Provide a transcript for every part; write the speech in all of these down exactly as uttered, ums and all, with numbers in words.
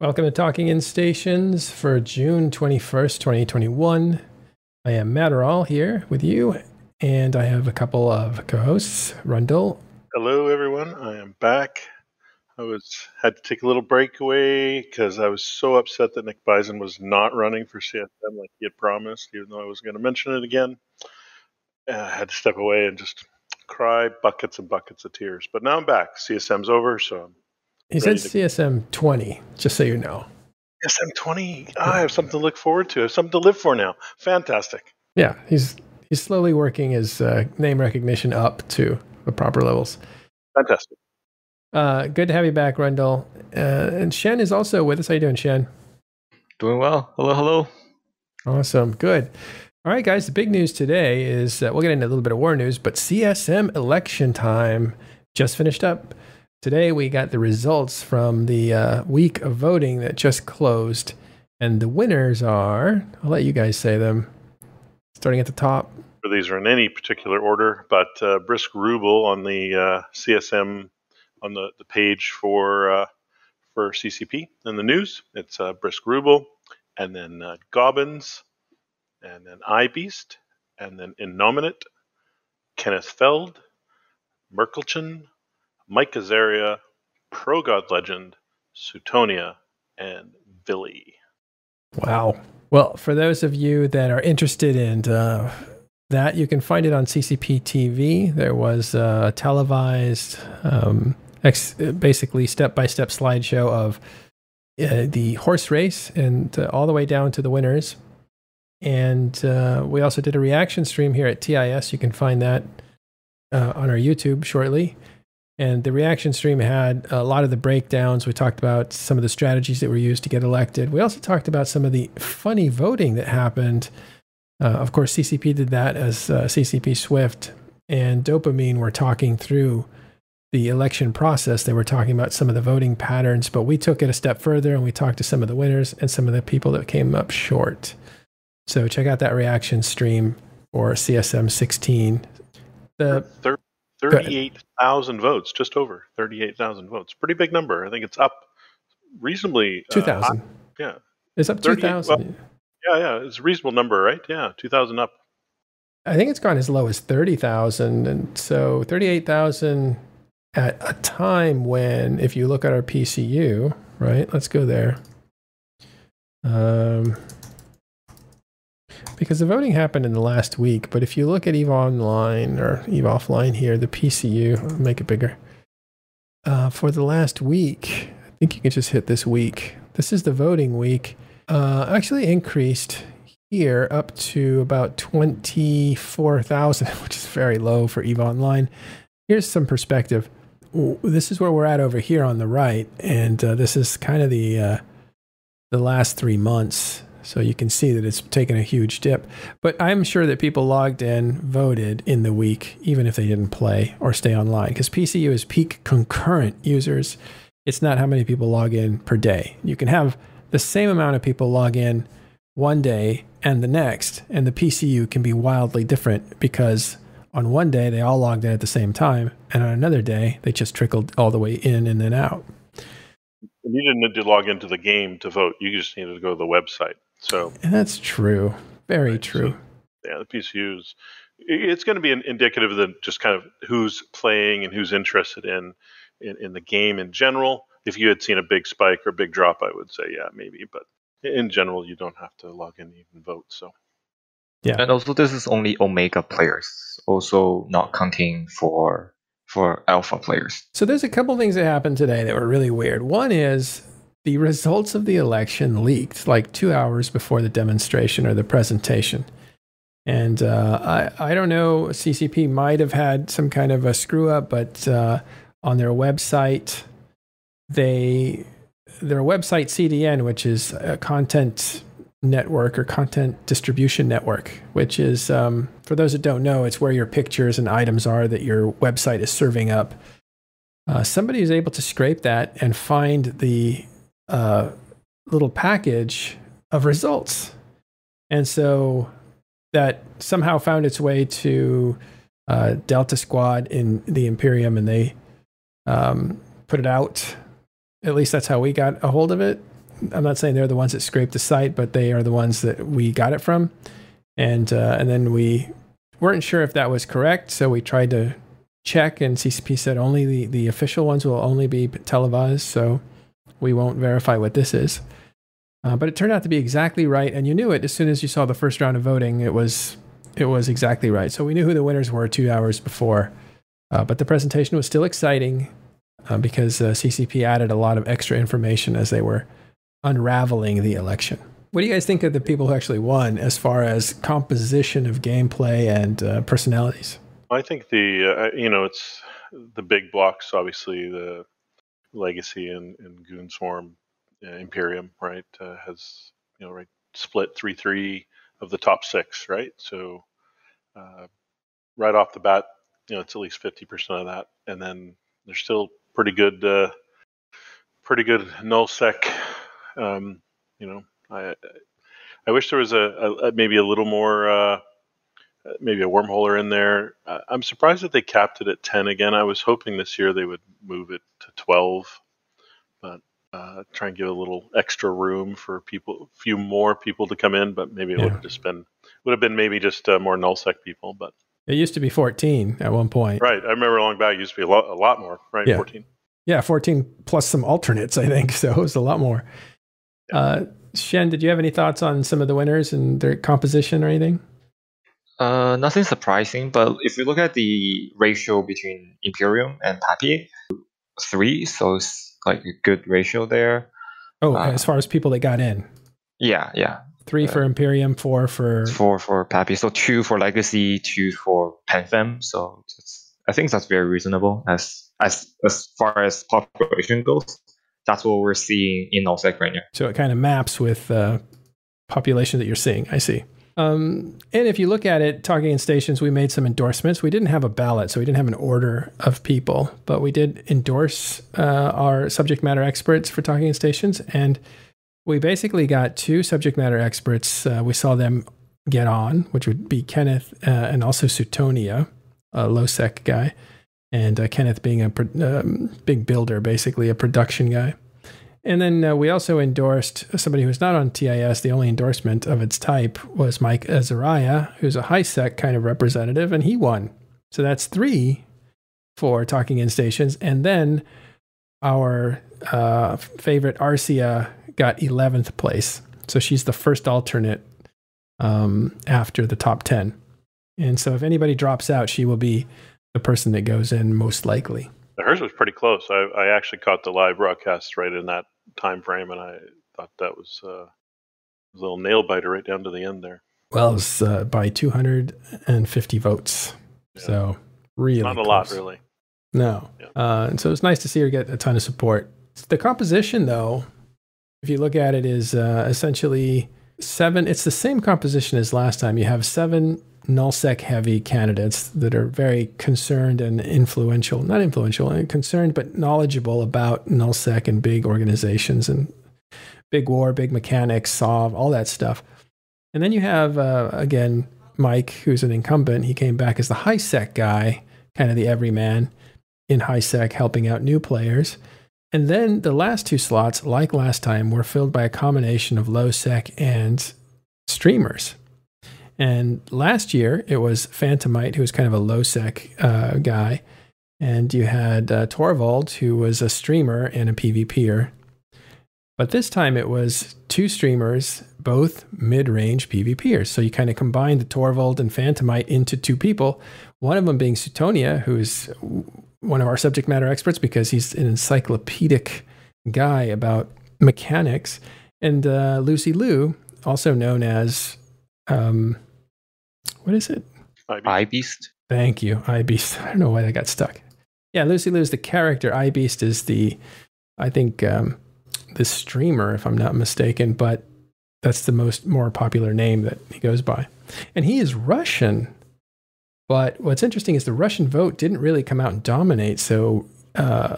Welcome to Talking In Stations for June twenty-first, twenty twenty-one. I am Matterall here with you, and I have a couple of co-hosts, Rundle. Hello, everyone. I am back. I was had to take a little break away because I was so upset that Nick Bison was not running for C S M like he had promised, even though I was going to mention it again. I had to step away and just cry buckets and buckets of tears. But now I'm back. C S M's over, so I'm He said C S M twenty, just so you know. C S M twenty? Oh, I have something to look forward to. I have something to live for now. Fantastic. Yeah, he's he's slowly working his uh, name recognition up to the proper levels. Fantastic. Uh, good to have you back, Rundle. Uh, and Shen is also with us. How you doing, Shen? Doing well. Hello, hello. Awesome. Good. All right, guys, the big news today is that we'll get into a little bit of war news, but C S M election time just finished up. Today we got the results from the uh, week of voting that just closed, and the winners are, I'll let you guys say them, starting at the top. These are in any particular order, but uh, Brisc Rubal on the uh, C S M, on the, the page for uh, for C C P in the news, it's uh, Brisc Rubal, and then uh, Gobbins, and then iBeast, and then Innominate, Kenneth Feld, Merkelchen, Mike Azariah, Pro God Legend, Suetonia, and Billy. Wow. Well, for those of you that are interested in uh, that, you can find it on C C P T V. There was a televised, um, ex- basically step-by-step slideshow of uh, the horse race and uh, all the way down to the winners. And uh, we also did a reaction stream here at T I S. You can find that uh, on our YouTube shortly. And the reaction stream had a lot of the breakdowns. We talked about some of the strategies that were used to get elected. We also talked about some of the funny voting that happened. Uh, of course, C C P did that as uh, C C P Swift and Dopamine were talking through the election process. They were talking about some of the voting patterns, but we took it a step further and we talked to some of the winners and some of the people that came up short. So check out that reaction stream for C S M sixteen. The third. thirty-eight thousand votes, just over thirty-eight thousand votes. Pretty big number. I think it's up reasonably. two thousand. Uh, yeah. It's up two thousand. Well, yeah, yeah. It's a reasonable number, right? Yeah, two thousand up. I think it's gone as low as thirty thousand. And so thirty-eight thousand at a time when, if you look at our P C U, right? Let's go there. Um, Because the voting happened in the last week, but if you look at EVE Online or EVE Offline here, the P C U, I'll make it bigger. Uh, for the last week, I think you can just hit this week. This is the voting week. Uh, actually increased here up to about twenty-four thousand, which is very low for EVE Online. Here's some perspective. This is where we're at over here on the right, and uh, this is kind of the uh, the last three months. So you can see that it's taken a huge dip. But I'm sure that people logged in, voted in the week, even if they didn't play or stay online. Because P C U is peak concurrent users. It's not how many people log in per day. You can have the same amount of people log in one day and the next. And the P C U can be wildly different because on one day, they all logged in at the same time. And on another day, they just trickled all the way in and then out. You didn't need to log into the game to vote. You just needed to go to the website. So and that's true. Very right. true. So, yeah, the P C Us. It's going to be an indicative of the, just kind of who's playing and who's interested in, in in the game in general. If you had seen a big spike or big drop, I would say, yeah, maybe. But in general, you don't have to log in and even vote. So yeah. And also, this is only Omega players, also not counting for for Alpha players. So there's a couple things that happened today that were really weird. One is the results of the election leaked like two hours before the demonstration or the presentation. And uh, I, I don't know, C C P might have had some kind of a screw up, but uh, on their website, they their website C D N, which is a content network or content distribution network, which is, um, for those that don't know, it's where your pictures and items are that your website is serving up. Uh, somebody is able to scrape that and find the a uh, little package of results. And so that somehow found its way to uh, Delta Squad in the Imperium, and they um, put it out. At least that's how we got a hold of it. I'm not saying they're the ones that scraped the site, but they are the ones that we got it from. And uh, and then we weren't sure if that was correct, so we tried to check, and C C P said only the, the official ones will only be televised, so we won't verify what this is. Uh, but it turned out to be exactly right, and you knew it as soon as you saw the first round of voting. It was it was exactly right. So we knew who the winners were two hours before. Uh, but the presentation was still exciting uh, because uh, C C P added a lot of extra information as they were unraveling the election. What do you guys think of the people who actually won as far as composition of gameplay and uh, personalities? I think the, uh, you know, it's the big blocks, obviously, the Legacy and, and Goonswarm. Uh, Imperium, right, uh, has, you know, right, split three three of the top six, right? So uh, right off the bat, you know, it's at least fifty percent of that. And then there's still pretty good, uh, pretty good nullsec. Um, you know, I I wish there was a, a maybe a little more, uh, maybe a wormholer in there. Uh, I'm surprised that they capped it at ten again. I was hoping this year they would move it to twelve, but Uh, try and give a little extra room for people, a few more people to come in, but maybe it yeah. would have just been would have been maybe just uh, more nullsec people. But it used to be fourteen at one point, right? I remember long back it used to be a lot, a lot more, right? Yeah. fourteen, yeah, fourteen plus some alternates, I think. So it was a lot more. Yeah. Uh, Shen, did you have any thoughts on some of the winners and their composition or anything? Uh, nothing surprising, but if you look at the ratio between Imperium and PAPI, three, so. It's like a good ratio there. Oh, uh, as far as people that got in. Yeah, yeah. Three uh, for Imperium, four for... Four for PAPI. So two for Legacy, two for PenFem. So it's, I think that's very reasonable as as as far as population goes. That's what we're seeing in nullsec right now. So it kind of maps with uh, population that you're seeing. I see. Um, and if you look at it, talking in stations, we made some endorsements. We didn't have a ballot, so we didn't have an order of people, but we did endorse uh, our subject matter experts for talking in stations. And we basically got two subject matter experts. Uh, we saw them get on, which would be Kenneth uh, and also Suetonia, a low-sec guy, and uh, Kenneth being a pro- um, big builder, basically a production guy. And then uh, we also endorsed somebody who's not on T I S. The only endorsement of its type was Mike Azariah, who's a high-sec kind of representative, and he won. So that's three for talking in stations. And then our uh, favorite Arsia got eleventh place. So she's the first alternate um, after the top ten. And so if anybody drops out, she will be the person that goes in most likely. Hers was pretty close. I, I actually caught the live broadcast right in that time frame, and I thought that was uh, a little nail-biter right down to the end there. Well, it was uh, by two hundred fifty votes. Yeah. So really not a close. Lot, really. No. Yeah. Uh, and so it's nice to see her get a ton of support. The composition, though, if you look at it, is uh, essentially seven. It's the same composition as last time. You have seven nullsec heavy candidates that are very concerned and influential, not influential, concerned but knowledgeable about nullsec and big organizations and big war, big mechanics, solve, all that stuff. And then you have, uh, again, Mike, who's an incumbent. He came back as the high sec guy, kind of the everyman in high sec, helping out new players. And then the last two slots, like last time, were filled by a combination of low sec and streamers. And last year, it was Phantomite, who was kind of a low-sec uh, guy. And you had uh, Torvald, who was a streamer and a PvPer. But this time, it was two streamers, both mid-range PvPers. So you kind of combined the Torvald and Phantomite into two people, one of them being Suetonia, who is one of our subject matter experts because he's an encyclopedic guy about mechanics. And uh, Lucy Liu, also known as... Um, What is it? iBeast. Thank you, iBeast. I don't know why that got stuck. Yeah, Lucy Liu is the character. iBeast is the, I think, um, the streamer, if I'm not mistaken, but that's the most more popular name that he goes by. And he is Russian. But what's interesting is the Russian vote didn't really come out and dominate. So uh,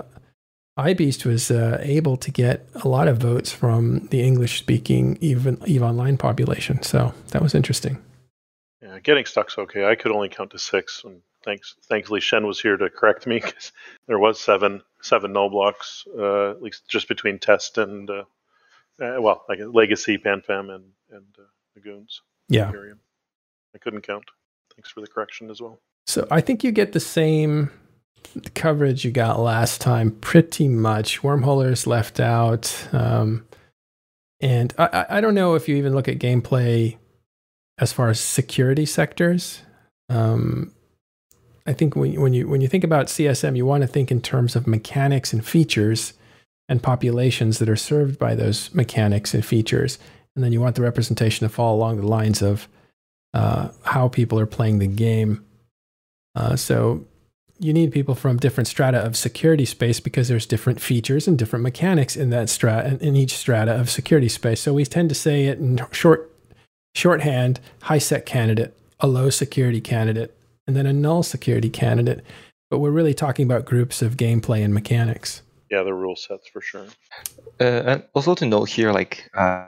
iBeast was uh, able to get a lot of votes from the English-speaking EVE, EVE Online population. So that was interesting. Yeah, getting stuck's okay. I could only count to six, and thanks, thankfully Shen was here to correct me because there was seven, seven null blocks, uh, at least just between test and uh, uh, well, like Legacy, PanFam, and and uh, the Goons. Yeah, Imperium. I couldn't count. Thanks for the correction as well. So I think you get the same coverage you got last time, pretty much. Wormholers left out, um, and I, I don't know if you even look at gameplay as far as security sectors. Um, I think when, when you when you think about C S M, you want to think in terms of mechanics and features and populations that are served by those mechanics and features. And then you want the representation to fall along the lines of uh, how people are playing the game. Uh, so you need people from different strata of security space because there's different features and different mechanics in that strata, in each strata of security space. So we tend to say it in short, shorthand, high sec candidate, a low security candidate, and then a null security candidate. But we're really talking about groups of gameplay and mechanics. Yeah, the rule sets for sure. Uh, and also to note here, like uh,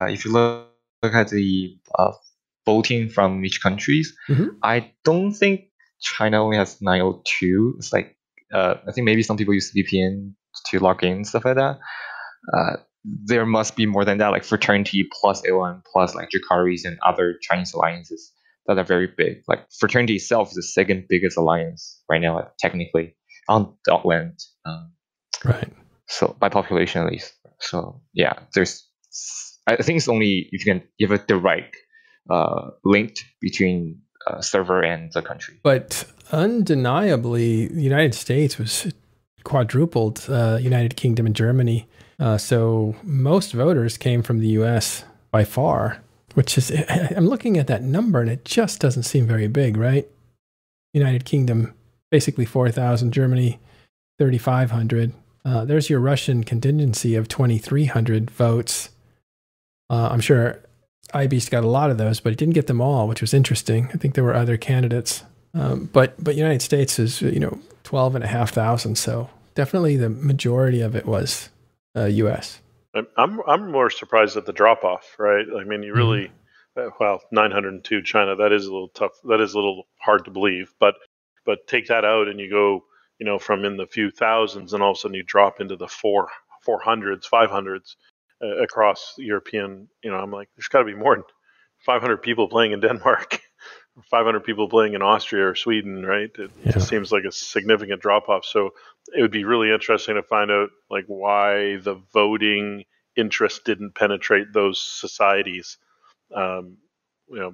if you look at the uh, voting from each countries, mm-hmm. I don't think China only has nine oh two. It's like uh, I think maybe some people use V P N to log in, stuff like that. Uh, there must be more than that, like Fraternity plus A one plus like Jakari's and other Chinese alliances that are very big. Like Fraternity itself is the second biggest alliance right now, like, technically on Dockland. Um, Right. So by population at least. So yeah, there's. I think it's only if you can give it the right uh, link between uh, server and the country. But undeniably, the United States was quadrupled. Uh, United Kingdom and Germany. Uh, so most voters came from the U S by far, which is. I'm looking at that number and it just doesn't seem very big, right? United Kingdom, basically four thousand. Germany, thirty-five hundred. Uh, there's your Russian contingency of twenty-three hundred votes. Uh, I'm sure iBeast got a lot of those, but it didn't get them all, which was interesting. I think there were other candidates. Um, but but United States is, you know, twelve and a half thousand. So definitely the majority of it was uh, U S. I'm I'm more surprised at the drop off, right? I mean, you really, mm. well, nine hundred two China, that is a little tough. That is a little hard to believe. But but take that out and you go, you know, from in the few thousands, and all of a sudden you drop into the four, four hundreds, five hundreds uh, across European. You know, I'm like, there's got to be more than five hundred people playing in Denmark, five hundred people playing in Austria or Sweden, right? It yeah. just seems like a significant drop off. So it would be really interesting to find out, like, why the voting interest didn't penetrate those societies. Um, you know,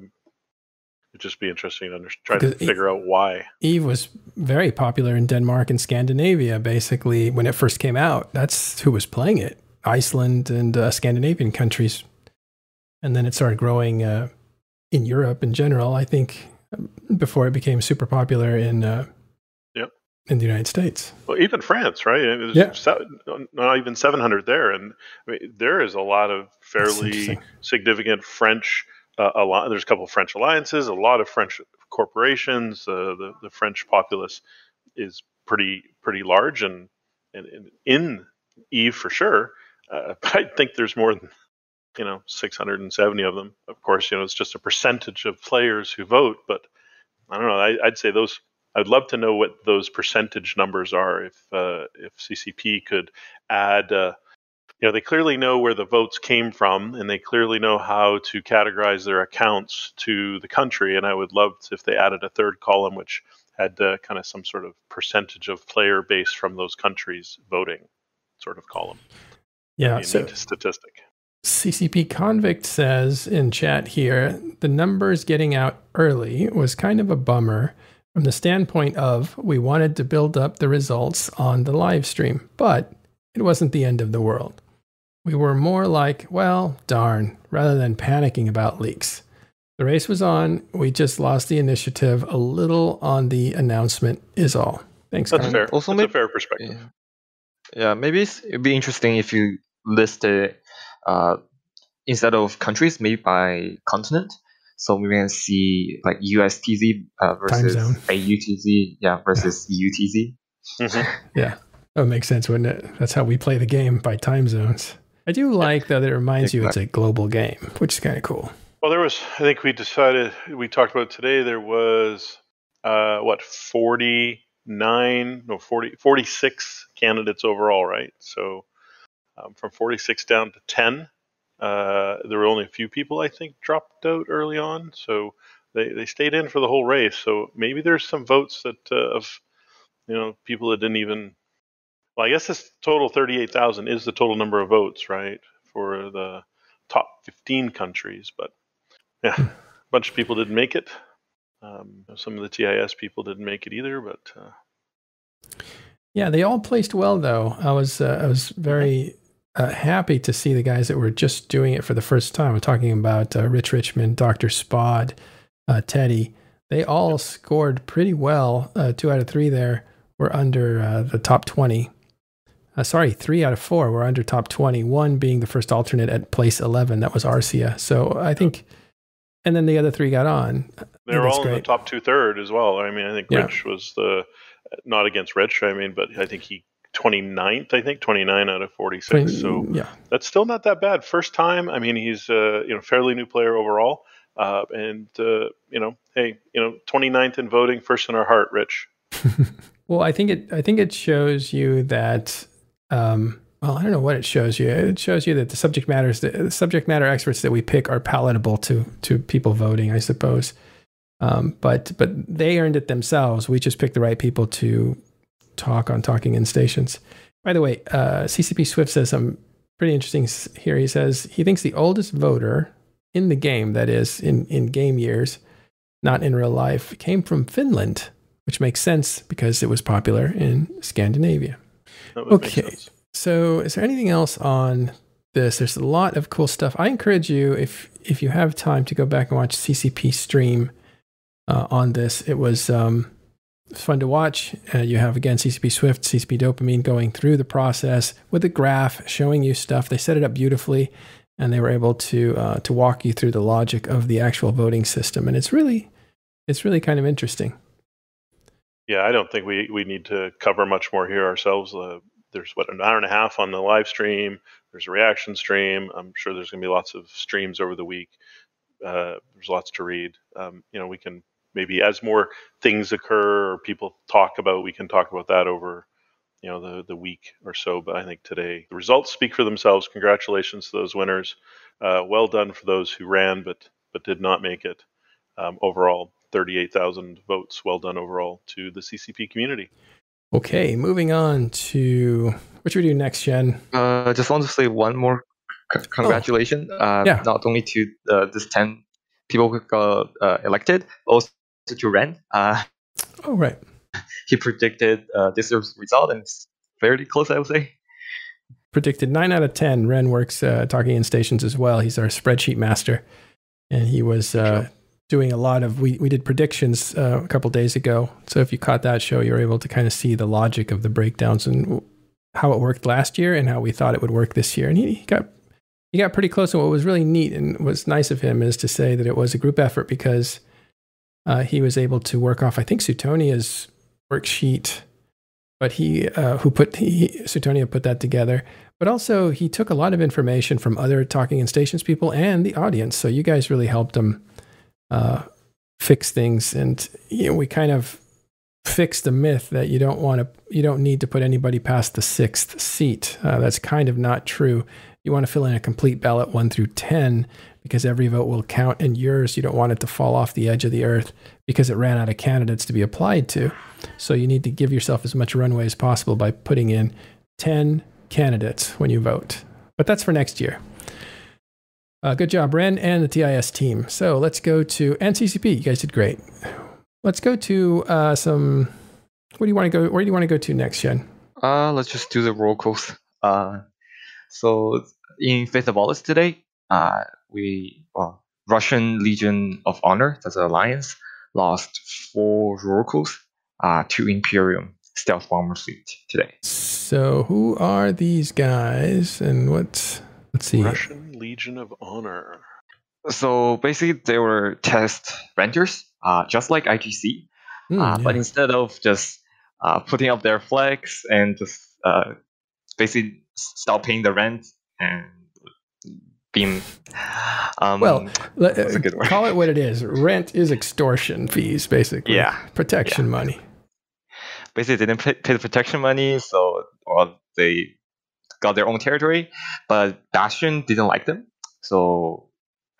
It'd just be interesting to try to figure out why. EVE was very popular in Denmark and Scandinavia, basically, when it first came out. That's who was playing it, Iceland and uh, Scandinavian countries. And then it started growing uh, in Europe in general, I think, before it became super popular in uh, yep. in the United States. Well, even France, right? It was yep. seven, not even seven hundred there. And I mean, there is a lot of fairly significant French... Uh, a lot, there's a couple of French alliances, a lot of French corporations. Uh, the the French populace is pretty pretty large, and and, and in EVE for sure. Uh, but I think there's more than you know six hundred seventy of them. Of course, you know it's just a percentage of players who vote. But I don't know. I, I'd say those. I'd love to know what those percentage numbers are. If uh, if C C P could add. Uh, You know, they clearly know where the votes came from, and they clearly know how to categorize their accounts to the country. And I would love to, if they added a third column, which had uh, kind of some sort of percentage of player base from those countries voting sort of column. Yeah, so statistic. C C P Convict says in chat here, the numbers getting out early was kind of a bummer from the standpoint of we wanted to build up the results on the live stream, but it wasn't the end of the world. We were more like, well, darn, rather than panicking about leaks. The race was on. We just lost the initiative a little on the announcement is all. Thanks, That's Karen. fair. Also, That's maybe, a fair perspective. Yeah, yeah maybe it's, it'd be interesting if you listed uh, instead of countries, maybe by continent. So we can see like U S T Z uh, versus A U T Z, yeah, versus yeah. E U T Z. Mm-hmm. Yeah, that would make sense, wouldn't it? That's how we play the game, by time zones. I do like, though, that it reminds you it's a global game, which is kind of cool. Well, there was, I think we decided, we talked about today, there was, uh, what, forty-nine, no, forty, forty-six candidates overall, right? So um, from forty-six down to ten. Uh, there were only a few people, I think, dropped out early on, so they, they stayed in for the whole race. So maybe there's some votes that uh, of you know people that didn't even. Well, I guess this total thirty-eight thousand is the total number of votes, right, for the top fifteen countries. But yeah, a bunch of people didn't make it. Um, some of the T I S people didn't make it either. But uh... yeah, they all placed well, though. I was uh, I was very. Uh, happy to see the guys that were just doing it for the first time. We're talking about uh, Rich Richmond, Doctor Spod, uh, Teddy. They all yep. scored pretty well. Uh, two out of three there were under uh, the top twenty. Uh, sorry, three out of four were under top twenty. One being the first alternate at place eleven. That was Arsia. So I think, and then the other three got on. They were all great. In the top two-third as well. I mean, I think yeah. Rich was the, not against Rich, I mean, but I think he, twenty-ninth, I think, twenty-nine out of forty-six. twenty, so yeah. That's still not that bad. First time. I mean, he's uh, you know fairly new player overall, uh, and uh, you know, hey, you know, twenty-ninth in voting, first in our heart, Rich. Well, I think it. I think it shows you that. Um, well, I don't know what it shows you. It shows you that the subject matters, the subject matter experts that we pick are palatable to to people voting, I suppose. Um, but but they earned it themselves. We just picked the right people to. Talk on Talking in Stations. By the way, uh, C C P Swift says something pretty interesting here. He says he thinks the oldest voter in the game, that is, in, in game years, not in real life, came from Finland, which makes sense because it was popular in Scandinavia. Okay, so is there anything else on this? There's a lot of cool stuff. I encourage you, if if you have time, to go back and watch C C P stream uh, on this. It was... Um, It's fun to watch. Uh, you have, again, C C P Swift, C C P Dopamine going through the process with a graph showing you stuff. They set it up beautifully, and they were able to uh, to walk you through the logic of the actual voting system. And it's really it's really kind of interesting. Yeah, I don't think we, we need to cover much more here ourselves. Uh, there's, what, an hour and a half on the live stream. There's a reaction stream. I'm sure there's going to be lots of streams over the week. Uh, there's lots to read. Um, you know, we can... Maybe as more things occur or people talk about, we can talk about that over, you know, the, the week or so. But I think today the results speak for themselves. Congratulations to those winners. Uh, well done for those who ran but but did not make it. Um, overall, thirty-eight thousand votes. Well done overall to the C C P community. Okay, moving on to what should we do next, Shen? Uh, just want to say one more c- congratulations. Oh. Uh, yeah. Not only to uh, this ten people who got uh, elected, also. To Ren, uh, oh right, he predicted uh, this year's result, and it's fairly close, I would say. Predicted nine out of ten. Ren works uh, Talking in Stations as well. He's our spreadsheet master, and he was uh, sure. doing a lot of. We we did predictions uh, a couple days ago, so if you caught that show, you were able to kind of see the logic of the breakdowns and how it worked last year and how we thought it would work this year. And he, he got he got pretty close. And what was really neat and was nice of him is to say that it was a group effort because. Uh, he was able to work off, I think, Suetonia's worksheet, but he uh, who put he, Suetonia put that together. But also, he took a lot of information from other Talking in Stations people and the audience. So you guys really helped him uh, fix things, and you know, we kind of fixed the myth that you don't want to, you don't need to put anybody past the sixth seat. Uh, that's kind of not true. You want to fill in a complete ballot one through ten. Because every vote will count, and yours, you don't want it to fall off the edge of the earth because it ran out of candidates to be applied to. So you need to give yourself as much runway as possible by putting in ten candidates when you vote. But that's for next year. Uh, good job, Ren and the T I S team. So let's go to, and C C P, you guys did great. Let's go to uh, some, what do you want to go, where do you want to go to next, Shen? Uh, let's just do the roll calls. Uh, so in Fifth Ballist today, uh, We uh, Russian Legion of Honor, that's an alliance, lost four Rorquals uh, to Imperium stealth bomber fleet today. So who are these guys, and what? Let's see. Russian Legion of Honor. So basically, they were test renters, uh, just like I T C, mm, uh, yeah. but instead of just uh, putting up their flags and just uh, basically stop paying the rent and. Um, well, let, uh, call it what it is. Rent is extortion fees, basically. Yeah. Protection yeah. money. Basically, they didn't pay, pay the protection money, so well, they got their own territory, but Bastion didn't like them, so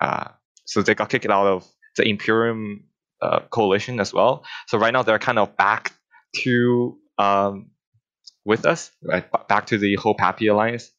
uh, so they got kicked out of the Imperium uh, coalition as well. So right now they're kind of back to um, with us, right? Back to the whole PAPI alliance,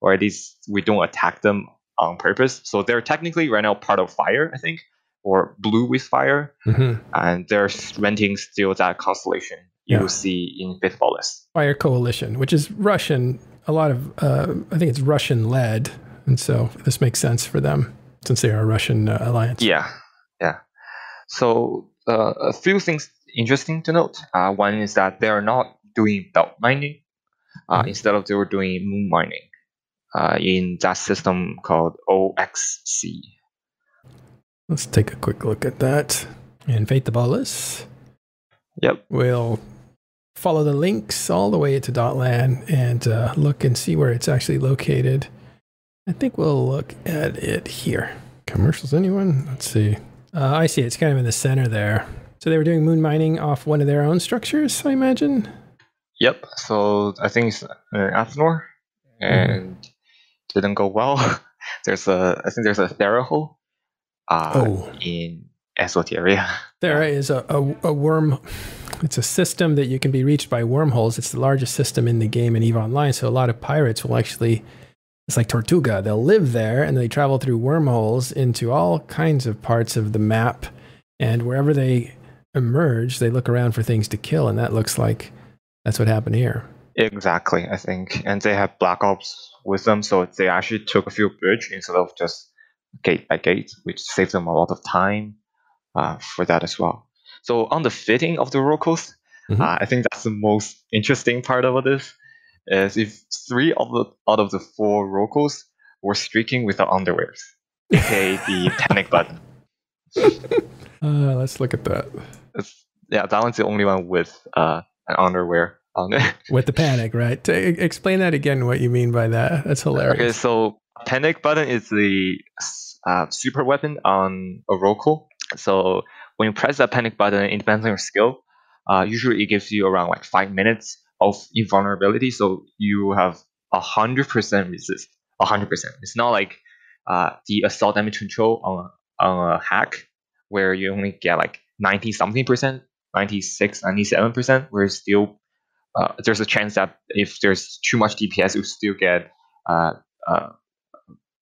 or at least we don't attack them on purpose. So they're technically right now part of Fire, I think, or Blue with Fire, mm-hmm. and they're renting still that constellation you yeah. see in Fifth Ballist Fire Coalition, which is Russian. A lot of uh, I think it's Russian led, and so this makes sense for them since they are a Russian uh, alliance. Yeah, yeah. So uh, a few things interesting to note. Uh, one is that they are not doing belt mining. Uh, mm-hmm. Instead of they were doing moon mining. Uh, in that system called O X C. Let's take a quick look at that. And Fate the Ballas. Yep. We'll follow the links all the way to Dotland and uh, look and see where it's actually located. I think we'll look at it here. Commercials, anyone? Let's see. Uh, I see. It's kind of in the center there. So they were doing moon mining off one of their own structures, I imagine? Yep. So I think it's uh, Athnor. And mm. didn't go well. There's a, I think there's a Thera hole uh, oh. in Esoteria. Thera is a, a, a worm. It's a system that you can be reached by wormholes. It's the largest system in the game in EVE Online. So a lot of pirates will actually, it's like Tortuga. They'll live there and they travel through wormholes into all kinds of parts of the map. And wherever they emerge, they look around for things to kill. And that looks like that's what happened here. Exactly, I think. And they have Black Ops with them, so they actually took a few bridge instead of just gate by gate, which saved them a lot of time uh, for that as well. So on the fitting of the Rorquals, mm-hmm. uh, I think that's the most interesting part of this, is if three of the, out of the four Rorquals were streaking without underwears. Okay, the panic button. Uh, let's look at that. It's, yeah, that one's the only one with uh, an underwear. With the panic, right? To explain that again, what you mean by that. That's hilarious. Okay, so panic button is the uh, super weapon on a Rorqual. So when you press that panic button, it depends on your skill. Uh, usually it gives you around like five minutes of invulnerability. So you have one hundred percent resist. one hundred percent. It's not like uh, the assault damage control on, on a hack where you only get like ninety something percent, ninety-six, ninety-seven percent, where it's still Uh, there's a chance that if there's too much D P S, you still get uh, uh,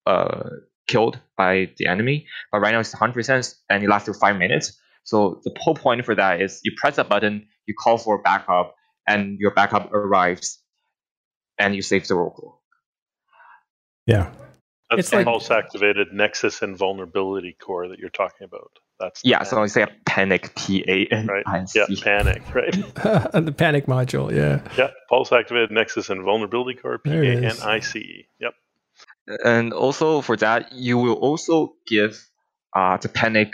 uh, killed by the enemy. But right now it's one hundred percent and it lasts for five minutes. So the whole point for that is you press that button, you call for backup, and your backup arrives, and you save the Rorqual. Yeah, that's it's the like, pulse activated Nexus and Vulnerability Core that you're talking about. That's yeah, panic. So I say a panic, P A N I C. Right. Yeah, panic, right? The panic module, yeah. Yeah, pulse activated Nexus and Vulnerability Core, P A N I C E. Yep. And also for that, you will also give uh, the panic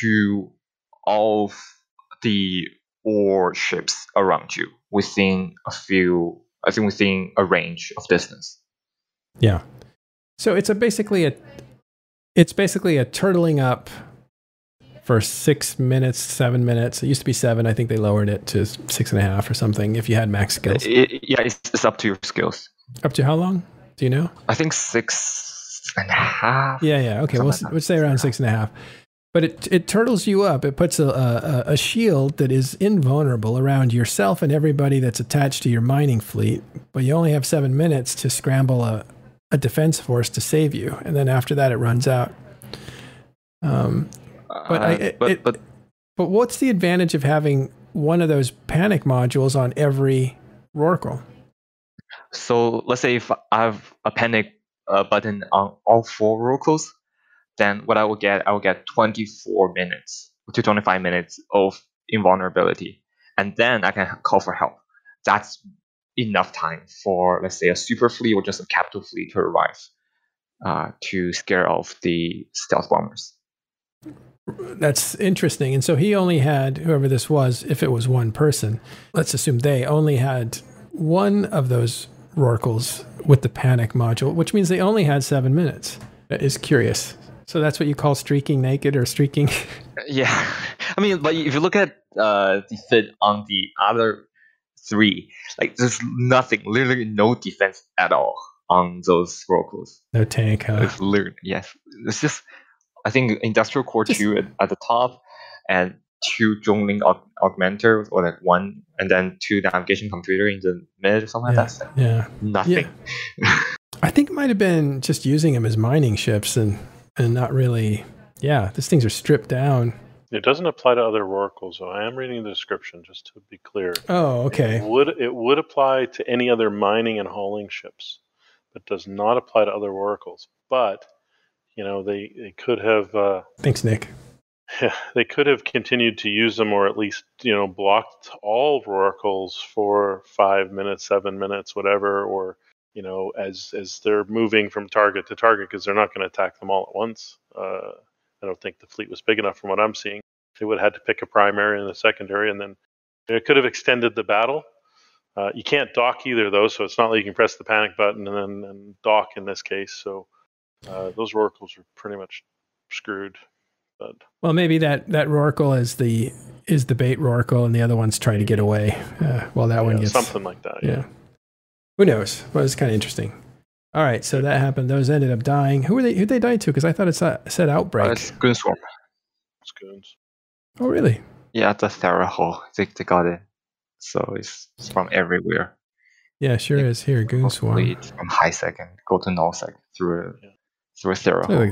to all of the ore ships around you within a few, I think within a range of distance. Yeah. So it's a basically a, it's basically a turtling up for six minutes, seven minutes. It used to be seven. I think they lowered it to six and a half or something if you had max skills. It, yeah, it's, it's up to your skills. Up to how long? Do you know? I think six and a half. Yeah, yeah. Okay, we'll, we'll say around six and a half. But it it turtles you up. It puts a, a, a shield that is invulnerable around yourself and everybody that's attached to your mining fleet. But you only have seven minutes to scramble a, a defense force to save you. And then after that, it runs out. Um. But, I, it, uh, but, but, but what's the advantage of having one of those panic modules on every Rorqual? So let's say if I have a panic uh, button on all four Rorquals, then what I will get, I will get twenty-four minutes to twenty-five minutes of invulnerability. And then I can call for help. That's enough time for, let's say, a super fleet or just a capital fleet to arrive uh, to scare off the stealth bombers. That's interesting. And so he only had, whoever this was, if it was one person, let's assume they only had one of those Rorquals with the panic module, which means they only had seven minutes. That is curious. So that's what you call streaking naked or streaking. Yeah. I mean, but if you look at uh, the fit on the other three, like there's nothing, literally no defense at all on those Rorquals. No tank, huh? It's literally, yes. It's just, I think, Industrial Core just... two at, at the top, and two Zhonglin aug Augmenter, or like one, and then two Navigation Computer in the mid, or something yeah, like that. Yeah. Nothing. Yeah. I think it might have been just using them as mining ships and, and not really... Yeah, these things are stripped down. It doesn't apply to other Rorquals, so I am reading the description, just to be clear. Oh, okay. It would, it would apply to any other mining and hauling ships, but does not apply to other Rorquals. But, you know, they, they could have... Uh, Thanks, Nick. Yeah, they could have continued to use them, or at least, you know, blocked all Rorquals for five minutes, seven minutes, whatever, or, you know, as, as they're moving from target to target, because they're not going to attack them all at once. Uh, I don't think the fleet was big enough from what I'm seeing. They would have had to pick a primary and a secondary, and then it could have extended the battle. Uh, you can't dock either, though, so it's not like you can press the panic button and then and dock in this case. So uh, those Rorquals are pretty much screwed. But well, maybe that, that Rorqual is the is the bait Rorqual, and the other one's trying to get away uh, while that yeah, one gets... Something like that, yeah. yeah. Who knows? Well, it's kind of interesting. All right, so that happened. Those ended up dying. Who were they? Who they died to? Because I thought it said Outbreak. Uh, it's Goonswarm. It's Goons. Oh, really? Yeah, it's a Thera hole. They, they got it. So it's, it's from everywhere. Yeah, sure it, is. Here, Goonswarm. It's from high second. Go to null second through, yeah. through a Thera so, hole.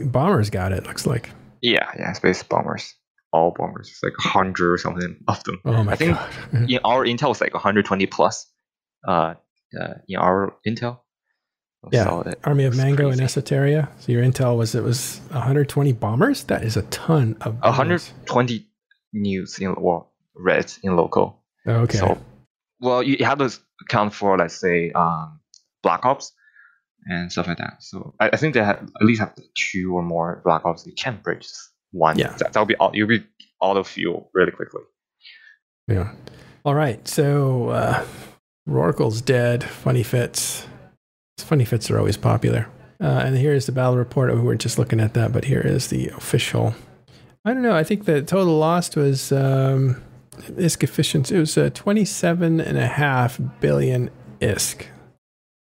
Like, bombers got it, looks like. Yeah, yeah, space bombers. All bombers. It's like one hundred or something of them. Oh, my I think God. In our intel, it's like one hundred twenty plus uh, uh, in our intel. Yeah, solid. Army of Mango and Esoteria. So your intel was it was one hundred twenty bombers? That is a ton of bombers. one hundred twenty news in well, red in local. Okay. So, well, you have to account for, let's say, um, Black Ops and stuff like that. So I, I think they have at least have two or more Black Ops. You can't breach one. Yeah. That, that'll be all. You'll be out of fuel really quickly. Yeah. All right. So uh, Rorqual's dead. Funny fits. Funny fits are always popular. Uh, and here is the battle report. We were just looking at that, but here is the official. I don't know. I think the total lost was um, I S K efficiency. It was uh, twenty-seven and a half billion I S K.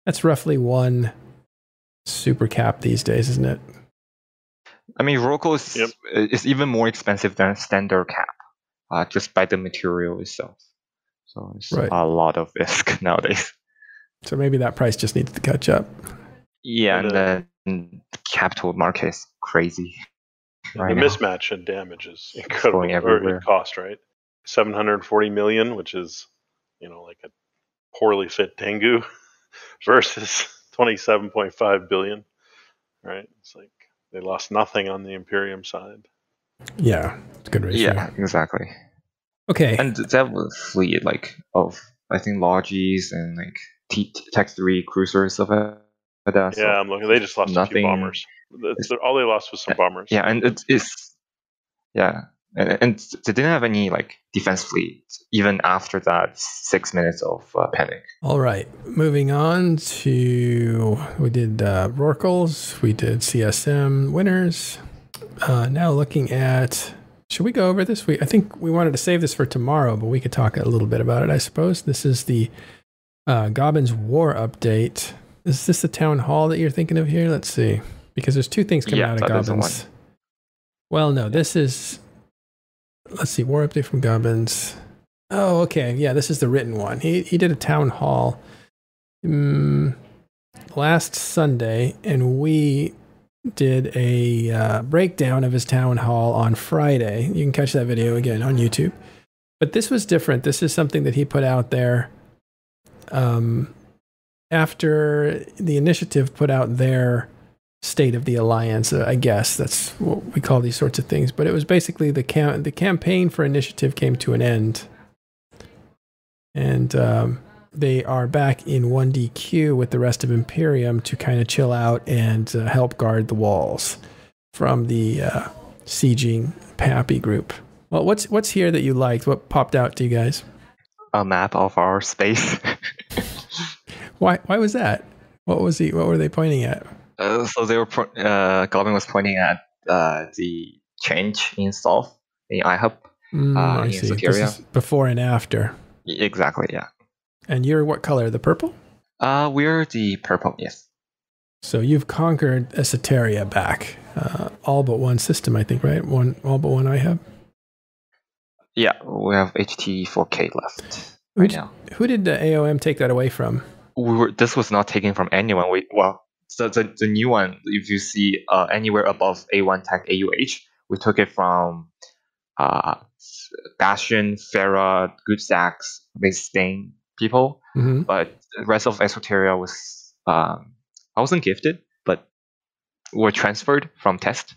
That's roughly one super cap these days, isn't it? I mean, Rorqual is, yep. is even more expensive than standard cap, uh, just by the material itself. So it's right. a lot of I S K nowadays. So maybe that price just needs to catch up. Yeah, and uh, the capital market is crazy. Right the now. mismatch in damage is incredible. Or in cost, right? seven hundred forty million, which is, you know, like a poorly fit Tengu versus twenty-seven point five billion, right? It's like they lost nothing on the Imperium side. Yeah, it's a good ratio. Yeah, exactly. Okay. And that was fleet, like, of, I think, Logis and, like, Tech three cruisers stuff like that. Yeah, I'm looking. They just lost nothing. A few bombers. All they lost was some bombers. Yeah, and it is. Yeah, and, and they didn't have any like defense fleet even after that six minutes of uh, panic. All right, moving on to we did uh, Rorquals, we did C S M winners. Uh, now looking at. Should we go over this? We I think we wanted to save this for tomorrow, but we could talk a little bit about it. I suppose this is the. Uh, Gobbins War Update. Is this the town hall that you're thinking of here? Let's see. Because there's two things coming yeah, out of Gobbins. Well, no, this is... Let's see, War Update from Gobbins. Oh, okay. Yeah, this is the written one. He he did a town hall um, last Sunday, and we did a uh, breakdown of his town hall on Friday. You can catch that video again on YouTube. But this was different. This is something that he put out there Um, after the initiative put out their State of the Alliance, uh, I guess that's what we call these sorts of things. But it was basically the cam- the campaign for initiative came to an end, and um, they are back in one D Q with the rest of Imperium to kind of chill out and uh, help guard the walls from the uh, sieging PAPI group. Well, what's what's here that you liked? What popped out to you guys? A map of our space. Why? Why was that? What was he? What were they pointing at? Uh, so they were. Pro- uh, Goblin was pointing at uh, the change in Solve in iHub mm, uh, in Esoteria. Before and after. Exactly. Yeah. And you're what color? The purple. Uh, we're the purple, yes. So you've conquered Esoteria back. Uh, all but one system, I think, right? One, all but one I have? Yeah, we have H T four K left who right d- now. Who did the A O M take that away from? We were, this was not taken from anyone. We, well, so the, the new one, if you see uh, anywhere above A one tech A U H, we took it from uh, Bastion, Thera, Goodsacks, Stain people. Mm-hmm. But the rest of Esoteria was... Um, I wasn't gifted, but were transferred from Test.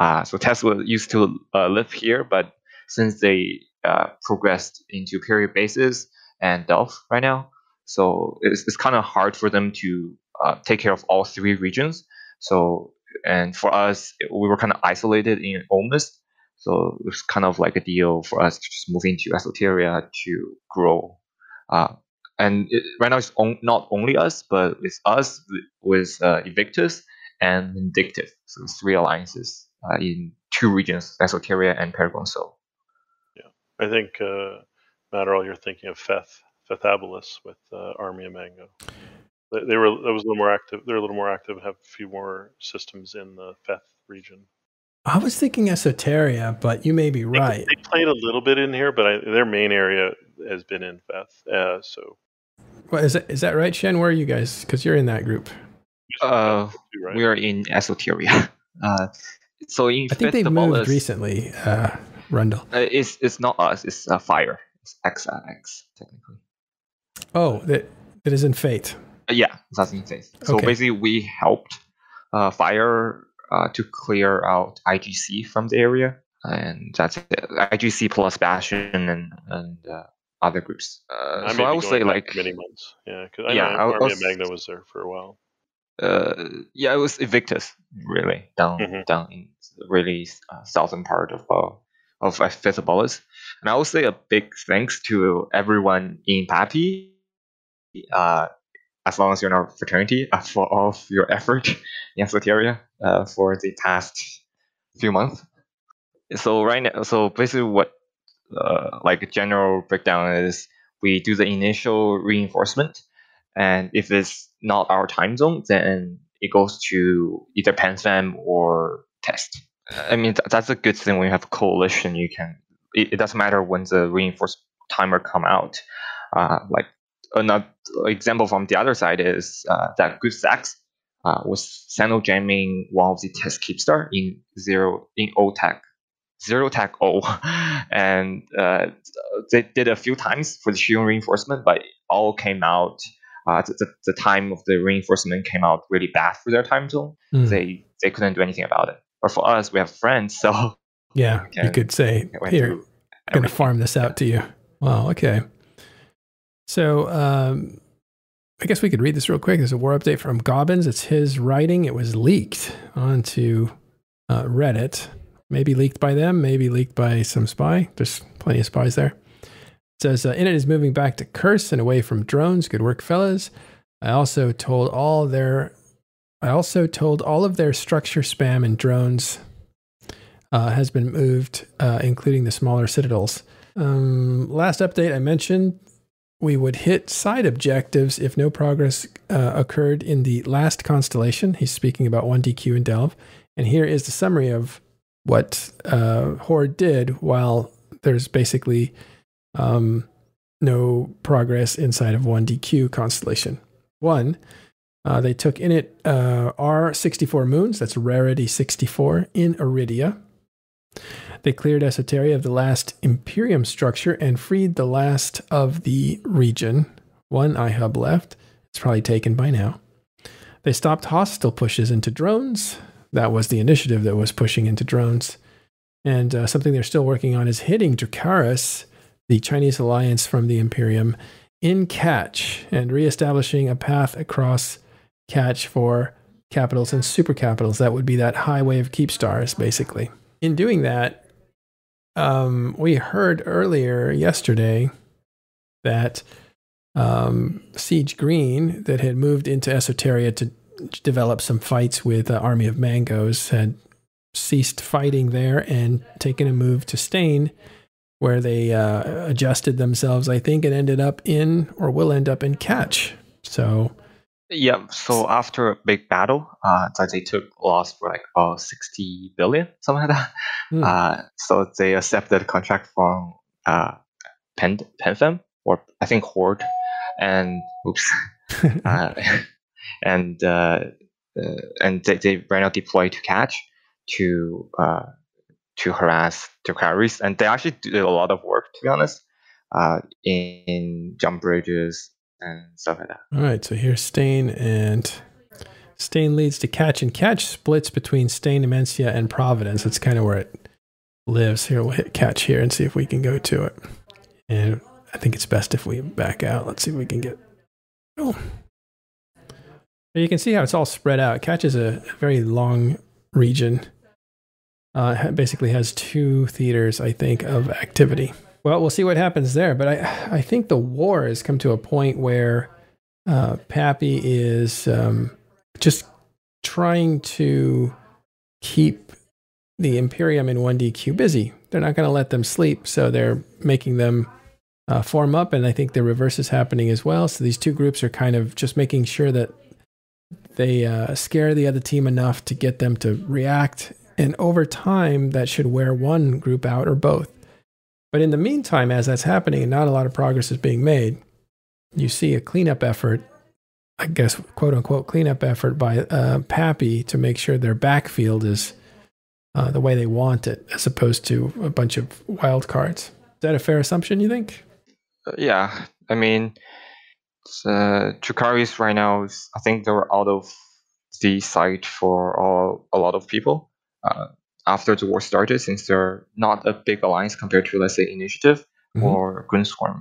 Uh, so Test was used to uh, live here, but since they uh, progressed into period bases and Delph right now, so it's, it's kind of hard for them to uh, take care of all three regions. So, and for us, we were kind of isolated in Olmist, so it was kind of like a deal for us to just move into Esoteria to grow. Uh, And it, right now, it's on, not only us, but it's us with uh, Evictus and Vindictive. So it's three alliances uh, in two regions, Esoteria and Paragon Sol. Yeah, I think, uh, Matterall, you're thinking of Feth, Fethabilis with uh, Army of Mango. They, they were that was a little more active. They're a little more active and have a few more systems in the Feth region. I was thinking Esoteria, but you may be right. They, they played a little bit in here, but I, their main area has been in Feth. Uh, so, well, is that is that right, Shen? Where are you guys? Because you're in that group. Uh, right? We are in Esoteria. Uh, so in I think they moved recently. Uh, Rundle. Uh, it's it's not us. It's uh, Fire. It's X X technically. Oh, that it is in Fate. Uh, yeah, that's in Fate. So okay. Basically, we helped uh, Fire. Uh, to clear out I G C from the area, and that's it. I G C plus Bastion and and uh, other groups. Uh, I so I would say like many months. Yeah, because I yeah, know I was, Army of Magna was there for a while. Uh, yeah, it was Evictus really down mm-hmm. down in the really uh, southern part of uh, of Fifth Ballist. And I would say a big thanks to everyone in PAPI. Uh, as long as you're in our fraternity, uh, for all of your effort in Esoteria uh, for the past few months. So right now, so basically what uh, like a general breakdown is we do the initial reinforcement, and if it's not our time zone, then it goes to either PanFam or Test. I mean, th- that's a good thing when you have a coalition, you can, it, it doesn't matter when the reinforcement timer come out, uh, like, another example from the other side is uh, that Goodsacks uh, was Sano jamming one of the Test Keepstar in zero in O tech, zero tech O, and uh, they did a few times for the shield reinforcement, but it all came out. Uh, the, the time of the reinforcement came out really bad for their time zone. Mm. They they couldn't do anything about it. But for us, we have friends, so yeah, can, you could say here, I'm gonna farm this out to you. Wow, okay. So um, I guess we could read this real quick. There's a war update from Gobbins. It's his writing. It was leaked onto uh, Reddit. Maybe leaked by them. Maybe leaked by some spy. There's plenty of spies there. It says, uh, Init is moving back to Curse and away from Drones. Good work, fellas. I also told all their, I also told all of their structure spam and Drones uh, has been moved, uh, including the smaller citadels. Um, last update I mentioned, we would hit side objectives if no progress uh, occurred in the last constellation. He's speaking about one D Q and Delve. And here is the summary of what uh, Horde did while there's basically um, no progress inside of one D Q constellation. One, uh, they took in it uh, R sixty-four moons, that's Rarity sixty-four, in Iridia. They cleared Esoteria of the last Imperium structure and freed the last of the region. One iHub left. It's probably taken by now. They stopped hostile pushes into Drones. That was the initiative that was pushing into Drones. And uh, something they're still working on is hitting Dracaris, the Chinese alliance from the Imperium, in Catch and reestablishing a path across Catch for capitals and super capitals. That would be that highway of Keepstars, basically. In doing that, um, we heard earlier yesterday that um, Siege Green, that had moved into Esoteria to develop some fights with uh, Army of Mangoes, had ceased fighting there and taken a move to Stain, where they uh, adjusted themselves, I think, and ended up in, or will end up in Catch. So yeah, so after a big battle, uh, they took loss for like about sixty billion, something like that. Mm. Uh, so they accepted a contract from uh, Pen Penfem, or I think Horde, and oops, uh, and uh, uh, and they, they ran out deploy to Catch to uh, to harass the carries, and they actually did a lot of work, to be honest, uh, in jump bridges and stuff like that. All right, so here's Stain, and Stain leads to Catch, and Catch splits between Stain, Dementia, and Providence. That's kind of where it lives. Here, we'll hit Catch here and see if we can go to it. And I think it's best if we back out. Let's see if we can get... Oh. You can see how it's all spread out. Catch is a very long region. Uh, it basically has two theaters, I think, of activity. Well, we'll see what happens there, but I, I think the war has come to a point where uh, PAPI is um, just trying to keep the Imperium and one D Q busy. They're not going to let them sleep, so they're making them uh, form up, and I think the reverse is happening as well. So these two groups are kind of just making sure that they uh, scare the other team enough to get them to react, and over time, that should wear one group out or both. But in the meantime, as that's happening and not a lot of progress is being made, you see a cleanup effort, I guess, quote unquote, cleanup effort by uh, PAPI to make sure their backfield is uh, the way they want it, as opposed to a bunch of wild cards. Is that a fair assumption, you think? Uh, yeah. I mean, uh, Trucaris right now, is, I think they were out of the site for all, a lot of people. Uh, after the war started, since they're not a big alliance compared to, let's say, Initiative mm-hmm. or Goonswarm.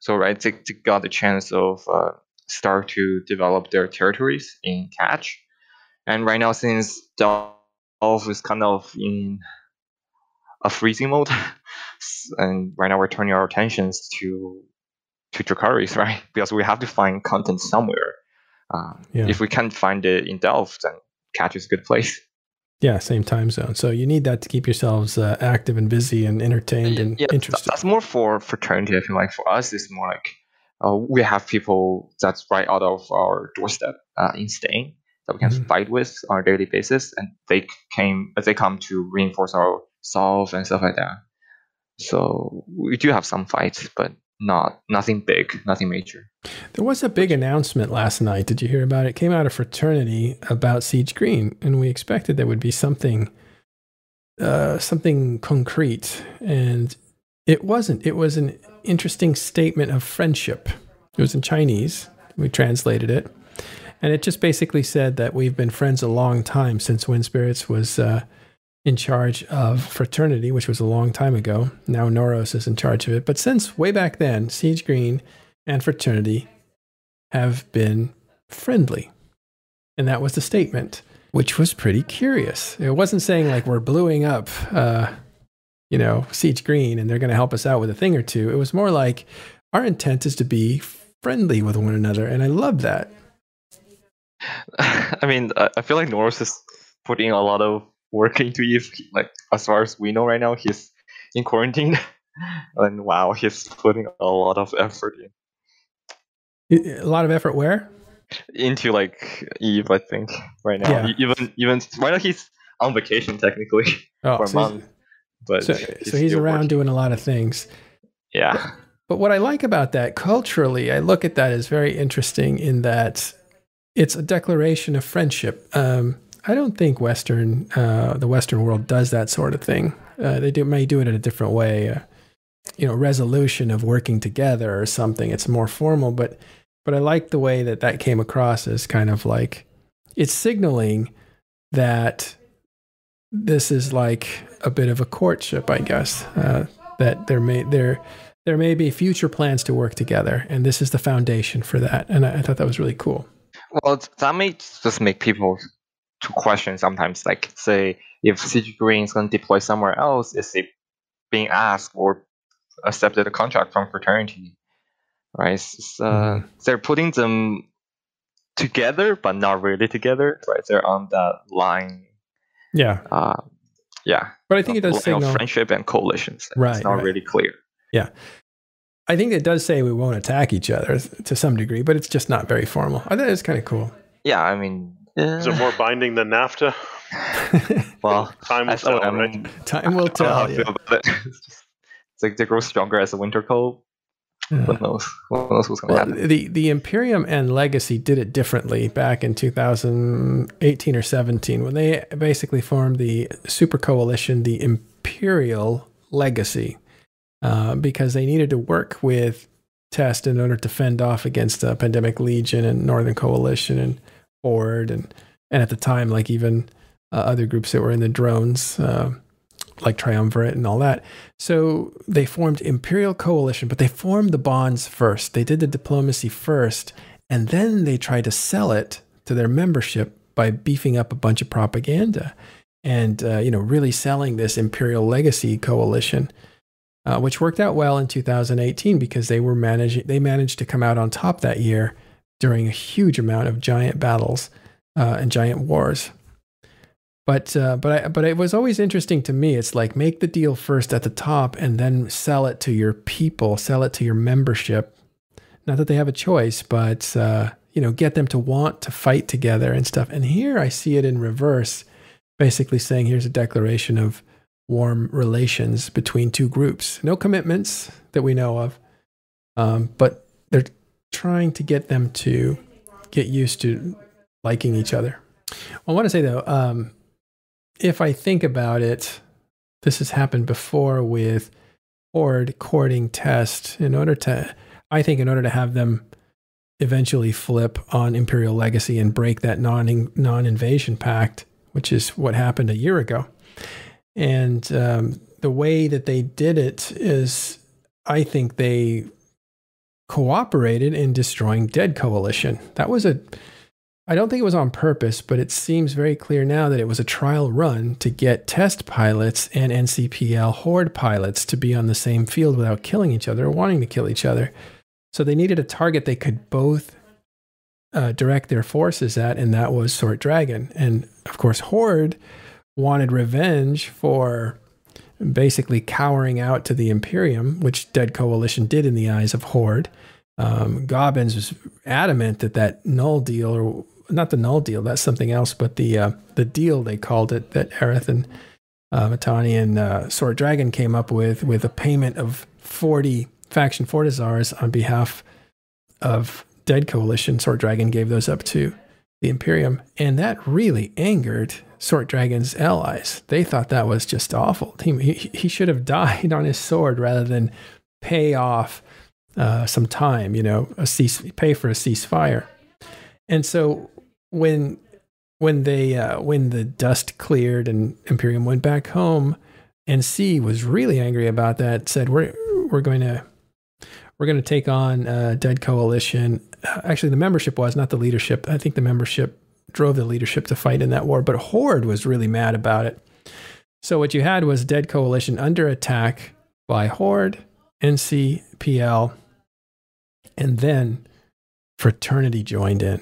So, right, they, they got the chance of uh, start to develop their territories in Catch. And right now, since Delph is kind of in a freezing mode, and right now we're turning our attentions to to Dracaris, right? Because we have to find content somewhere. Uh, yeah. If we can't find it in Delph, then Catch is a good place. Yeah, same time zone. So you need that to keep yourselves uh, active and busy and entertained and yeah, interested. That's more for fraternity. I feel like for us, it's more like uh, we have people that's right out of our doorstep uh, in Stain that we can mm-hmm. fight with on a daily basis, and they came, they come to reinforce our solve and stuff like that. So we do have some fights, but not nothing big, nothing major. There was a big announcement last night. Did you hear about it? It came out of Fraternity about Siege Green, and we expected there would be something uh, something concrete, and it wasn't. It was an interesting statement of friendship. It was in Chinese. We translated it, and it just basically said that we've been friends a long time since Wind Spirits was uh, in charge of Fraternity, which was a long time ago. Now Noros is in charge of it, but since way back then, Siege Green and Fraternity have been friendly. And that was the statement, which was pretty curious. It wasn't saying like we're bluing up, uh, you know, Siege Green and they're going to help us out with a thing or two. It was more like our intent is to be friendly with one another. And I love that. I mean, I feel like Norris is putting a lot of work into EVE. Like, as far as we know right now, he's in quarantine. And wow, he's putting a lot of effort in. A lot of effort where? Into like EVE, I think, right now. Yeah. Even even right now he's on vacation technically oh, for a so month. He's, but so he's, so he's around working. Doing a lot of things. Yeah. But, but what I like about that culturally, I look at that as very interesting in that it's a declaration of friendship. Um, I don't think Western, uh, the Western world does that sort of thing. Uh, they do, may do it in a different way. Uh, you know, resolution of working together or something. It's more formal, but but I like the way that that came across as kind of like, it's signaling that this is like a bit of a courtship, I guess, uh, that there may there there may be future plans to work together, and this is the foundation for that. And I, I thought that was really cool. Well, that may just make people to question sometimes, like, say, if C G Green is going to deploy somewhere else, is it being asked or accepted a contract from Fraternity, right? So, mm-hmm. They're putting them together, but not really together, right? They're on that line. Yeah. Uh, yeah. But I think it does signal friendship and coalitions. Right. It's not right. Really clear. Yeah. I think it does say we won't attack each other to some degree, but it's just not very formal. I think it's kind of cool. Yeah, I mean... Uh, Is it more binding than NAFTA? Well, time will tell, um, right? Time will tell, I don't know how I feel about it. It's just, it's like they grow stronger as a winter cold. Yeah. Who knows? Who knows what's going to well, happen? The, the Imperium and Legacy did it differently back in two thousand eighteen or seventeen when they basically formed the super coalition, the Imperial Legacy, uh, because they needed to work with Test in order to fend off against uh, Pandemic Legion and Northern Coalition and Horde and, and at the time, like even uh, other groups that were in the Drones. Uh, like Triumvirate and all that. So they formed Imperial Coalition, but they formed the bonds first. They did the diplomacy first, and then they tried to sell it to their membership by beefing up a bunch of propaganda and, uh, you know, really selling this Imperial Legacy Coalition, uh, which worked out well in two thousand eighteen because they were managing, they managed to come out on top that year during a huge amount of giant battles uh, and giant wars. But uh, but I, but it was always interesting to me. It's like make the deal first at the top and then sell it to your people, sell it to your membership. Not that they have a choice, but uh, you know, get them to want to fight together and stuff. And here I see it in reverse, basically saying here's a declaration of warm relations between two groups. No commitments that we know of, um, but they're trying to get them to get used to liking each other. I want to say though. Um, If I think about it, this has happened before with Horde courting Test in order to, I think in order to have them eventually flip on Imperial Legacy and break that non, non-invasion pact, which is what happened a year ago. And um, the way that they did it is I think they cooperated in destroying Dead Coalition. That was a... I don't think it was on purpose, but it seems very clear now that it was a trial run to get Test pilots and N C P L Horde pilots to be on the same field without killing each other or wanting to kill each other. So they needed a target they could both uh, direct their forces at, and that was Sort Dragon. And of course, Horde wanted revenge for basically cowering out to the Imperium, which Dead Coalition did in the eyes of Horde. Um, Gobbins was adamant that that null deal or Not the null deal, that's something else, but the uh, the deal, they called it, that Aerith and uh, Matani and uh, Sword Dragon came up with, with a payment of forty faction Fortizars on behalf of Dead Coalition. Sword Dragon gave those up to the Imperium, and that really angered Sword Dragon's allies. They thought that was just awful. He, he, he should have died on his sword rather than pay off uh, some time, you know, a cease, pay for a ceasefire. And so when when they uh, when the dust cleared and Imperium went back home, N C was really angry about that. Said we're we're going to we're going to take on uh, Dead Coalition. Uh, actually, the membership was not the leadership. I think the membership drove the leadership to fight in that war. But Horde was really mad about it. So what you had was Dead Coalition under attack by Horde, N C P L, and then Fraternity joined in.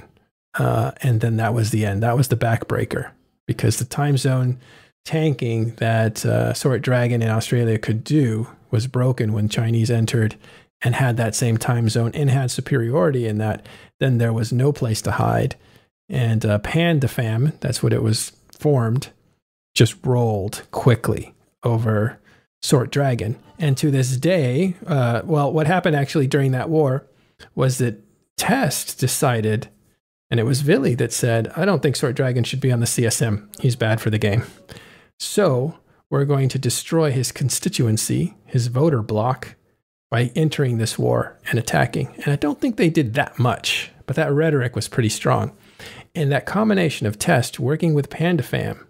Uh, and then that was the end. That was the backbreaker because the time zone tanking that uh, Sword Dragon in Australia could do was broken when Chinese entered and had that same time zone and had superiority in that. Then there was no place to hide. And uh, Panda Fam, that's what it was formed, just rolled quickly over Sword Dragon. And to this day, uh, well, what happened actually during that war was that Test decided... And it was Villy that said, I don't think Sword Dragon should be on the C S M. He's bad for the game. So we're going to destroy his constituency, his voter block, by entering this war and attacking. And I don't think they did that much, but that rhetoric was pretty strong. And that combination of Test working with PandaFam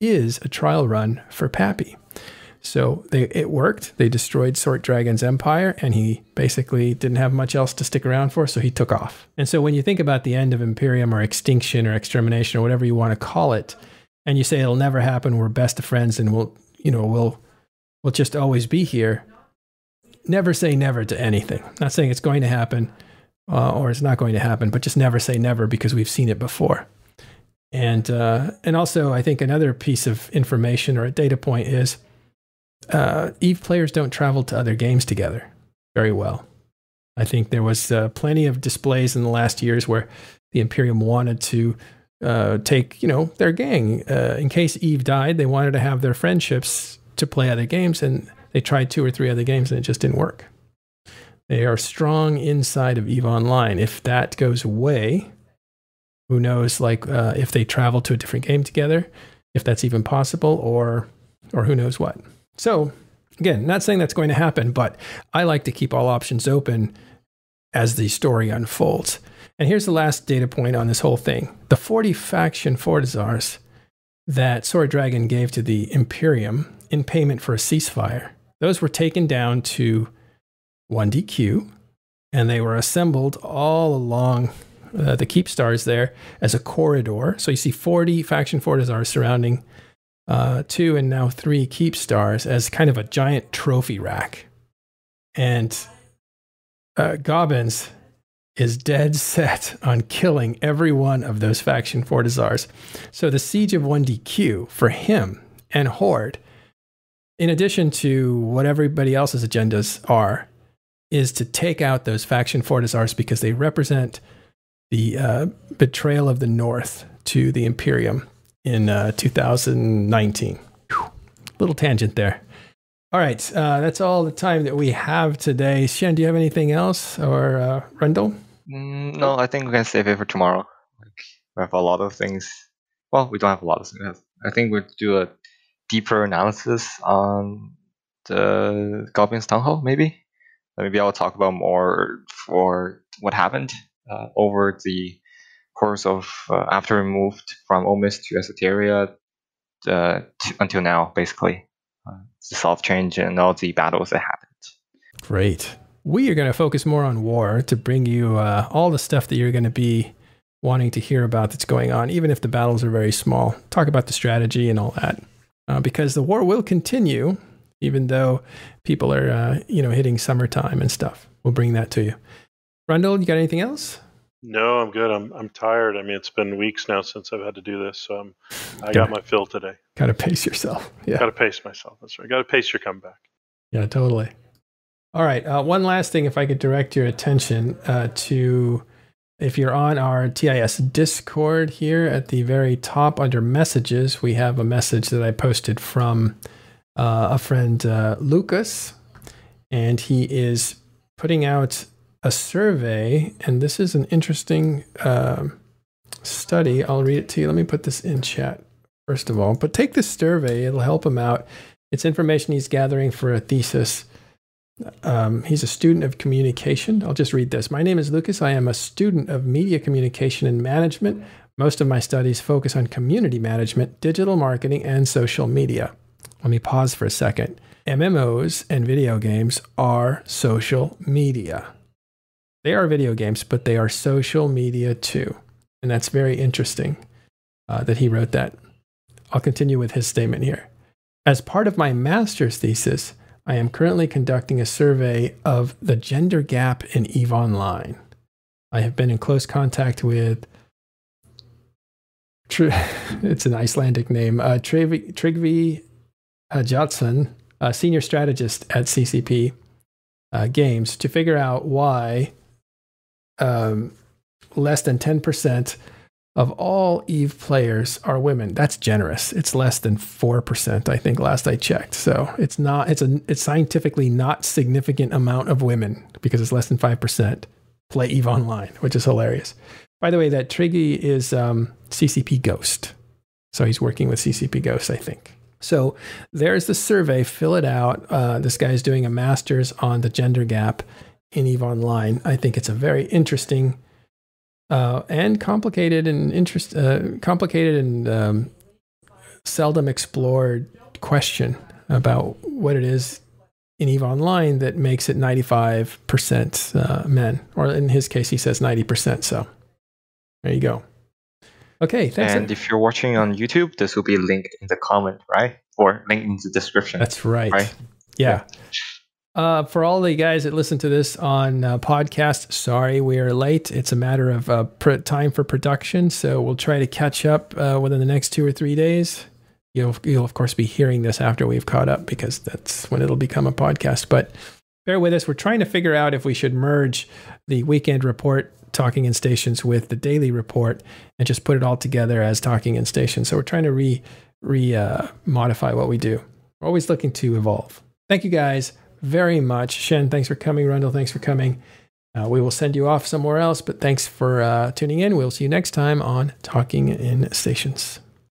is a trial run for PAPI. So they, it worked. They destroyed Sword Dragon's empire, and he basically didn't have much else to stick around for, so he took off. And so when you think about the end of Imperium or extinction or extermination or whatever you want to call it, and you say it'll never happen, we're best of friends, and we'll, you know, we'll, we'll just always be here. Never say never to anything. Not saying it's going to happen uh, or it's not going to happen, but just never say never because we've seen it before. And uh, and also, I think another piece of information or a data point is. Uh, EVE players don't travel to other games together very well. I think there was uh, plenty of displays in the last years where the Imperium wanted to uh, take, you know, their gang. Uh, in case EVE died, they wanted to have their friendships to play other games, and they tried two or three other games, and it just didn't work. They are strong inside of EVE Online. If that goes away, who knows, like, uh, if they travel to a different game together, if that's even possible, or or who knows what. So, again, not saying that's going to happen, but I like to keep all options open as the story unfolds. And here's the last data point on this whole thing. The forty faction Fortizars that Sword Dragon gave to the Imperium in payment for a ceasefire, those were taken down to one D Q, and they were assembled all along uh, the Keep Stars there as a corridor. So you see forty faction Fortizars surrounding uh, two and now three Keep Stars as kind of a giant trophy rack. And uh, Gobbins is dead set on killing every one of those faction Fortizars. So the siege of one D Q for him and Horde, in addition to what everybody else's agendas are, is to take out those faction Fortizars because they represent the uh, betrayal of the North to the Imperium in uh, two thousand nineteen. Whew. Little tangent there. All right, uh, that's all the time that we have today. Shen, do you have anything else, or uh, Rundle? Mm, no, I think we can save it for tomorrow. Like, we have a lot of things. Well, we don't have a lot of things. I think we'll do a deeper analysis on the Goblins Town Hall, maybe. Maybe I'll talk about more for what happened uh, over the course of uh, after we moved from Ole Miss to Esoteria uh, t- until now, basically. Uh, the self change and all the battles that happened. Great. We are going to focus more on war to bring you uh, all the stuff that you're going to be wanting to hear about that's going on, even if the battles are very small. Talk about the strategy and all that, uh, because the war will continue, even though people are, uh, you know, hitting summertime and stuff. We'll bring that to you. Rundle, you got anything else? No, I'm good. I'm I'm tired. I mean, it's been weeks now since I've had to do this, so I'm, I gotta, got my fill today. Got to pace yourself. Yeah. Got to pace myself. That's right. Got to pace your comeback. Yeah, totally. All right. Uh, one last thing, if I could direct your attention uh, to, if you're on our T I S Discord here at the very top under messages, we have a message that I posted from Uh, a friend, uh, Lucas, and he is putting out a survey, and this is an interesting uh, study. I'll read it to you. Let me put this in chat first of all, but take this survey. It'll help him out. It's information he's gathering for a thesis. Um, he's a student of communication. I'll just read this. My name is Lucas. I am a student of media communication and management. Most of my studies focus on community management, digital marketing, and social media. Let me pause for a second. M M Os and video games are social media. They are video games, but they are social media too. And that's very interesting uh, that he wrote that. I'll continue with his statement here. As part of my master's thesis, I am currently conducting a survey of the gender gap in EVE Online. I have been in close contact with Tr- it's an Icelandic name, uh, Tryggvi Tryggvi Uh, Johnson, a senior strategist at C C P uh, Games, to figure out why um, less than ten percent of all EVE players are women. That's generous. It's less than four percent, I think, last I checked. So it's not. It's a. It's scientifically not significant amount of women, because it's less than five percent play EVE Online, which is hilarious. By the way, that Triggy is um, C C P Ghost, so he's working with C C P Ghost, I think. So there's the survey. Fill it out. Uh, this guy is doing a master's on the gender gap in EVE Online. I think it's a very interesting uh, and complicated and interest, uh, complicated and um, seldom explored question about what it is in EVE Online that makes it ninety-five percent uh, men, or in his case, he says ninety percent. So there you go. Okay, thanks. And if you're watching on YouTube, this will be linked in the comment, right? Or linked in the description. That's right. right? Yeah. yeah. Uh, for all the guys that listen to this on uh, podcast, sorry we are late. It's a matter of uh, pr- time for production, so we'll try to catch up uh, within the next two or three days. You'll, you'll, of course, be hearing this after we've caught up, because that's when it'll become a podcast. But Bear with us. We're trying to figure out if we should merge the weekend report Talking in Stations with the daily report and just put it all together as Talking in Stations. So we're trying to re, re uh, modify what we do. We're always looking to evolve. Thank you guys very much. Shen, thanks for coming. Rundle, thanks for coming. Uh, we will send you off somewhere else, but thanks for uh, tuning in. We'll see you next time on Talking in Stations.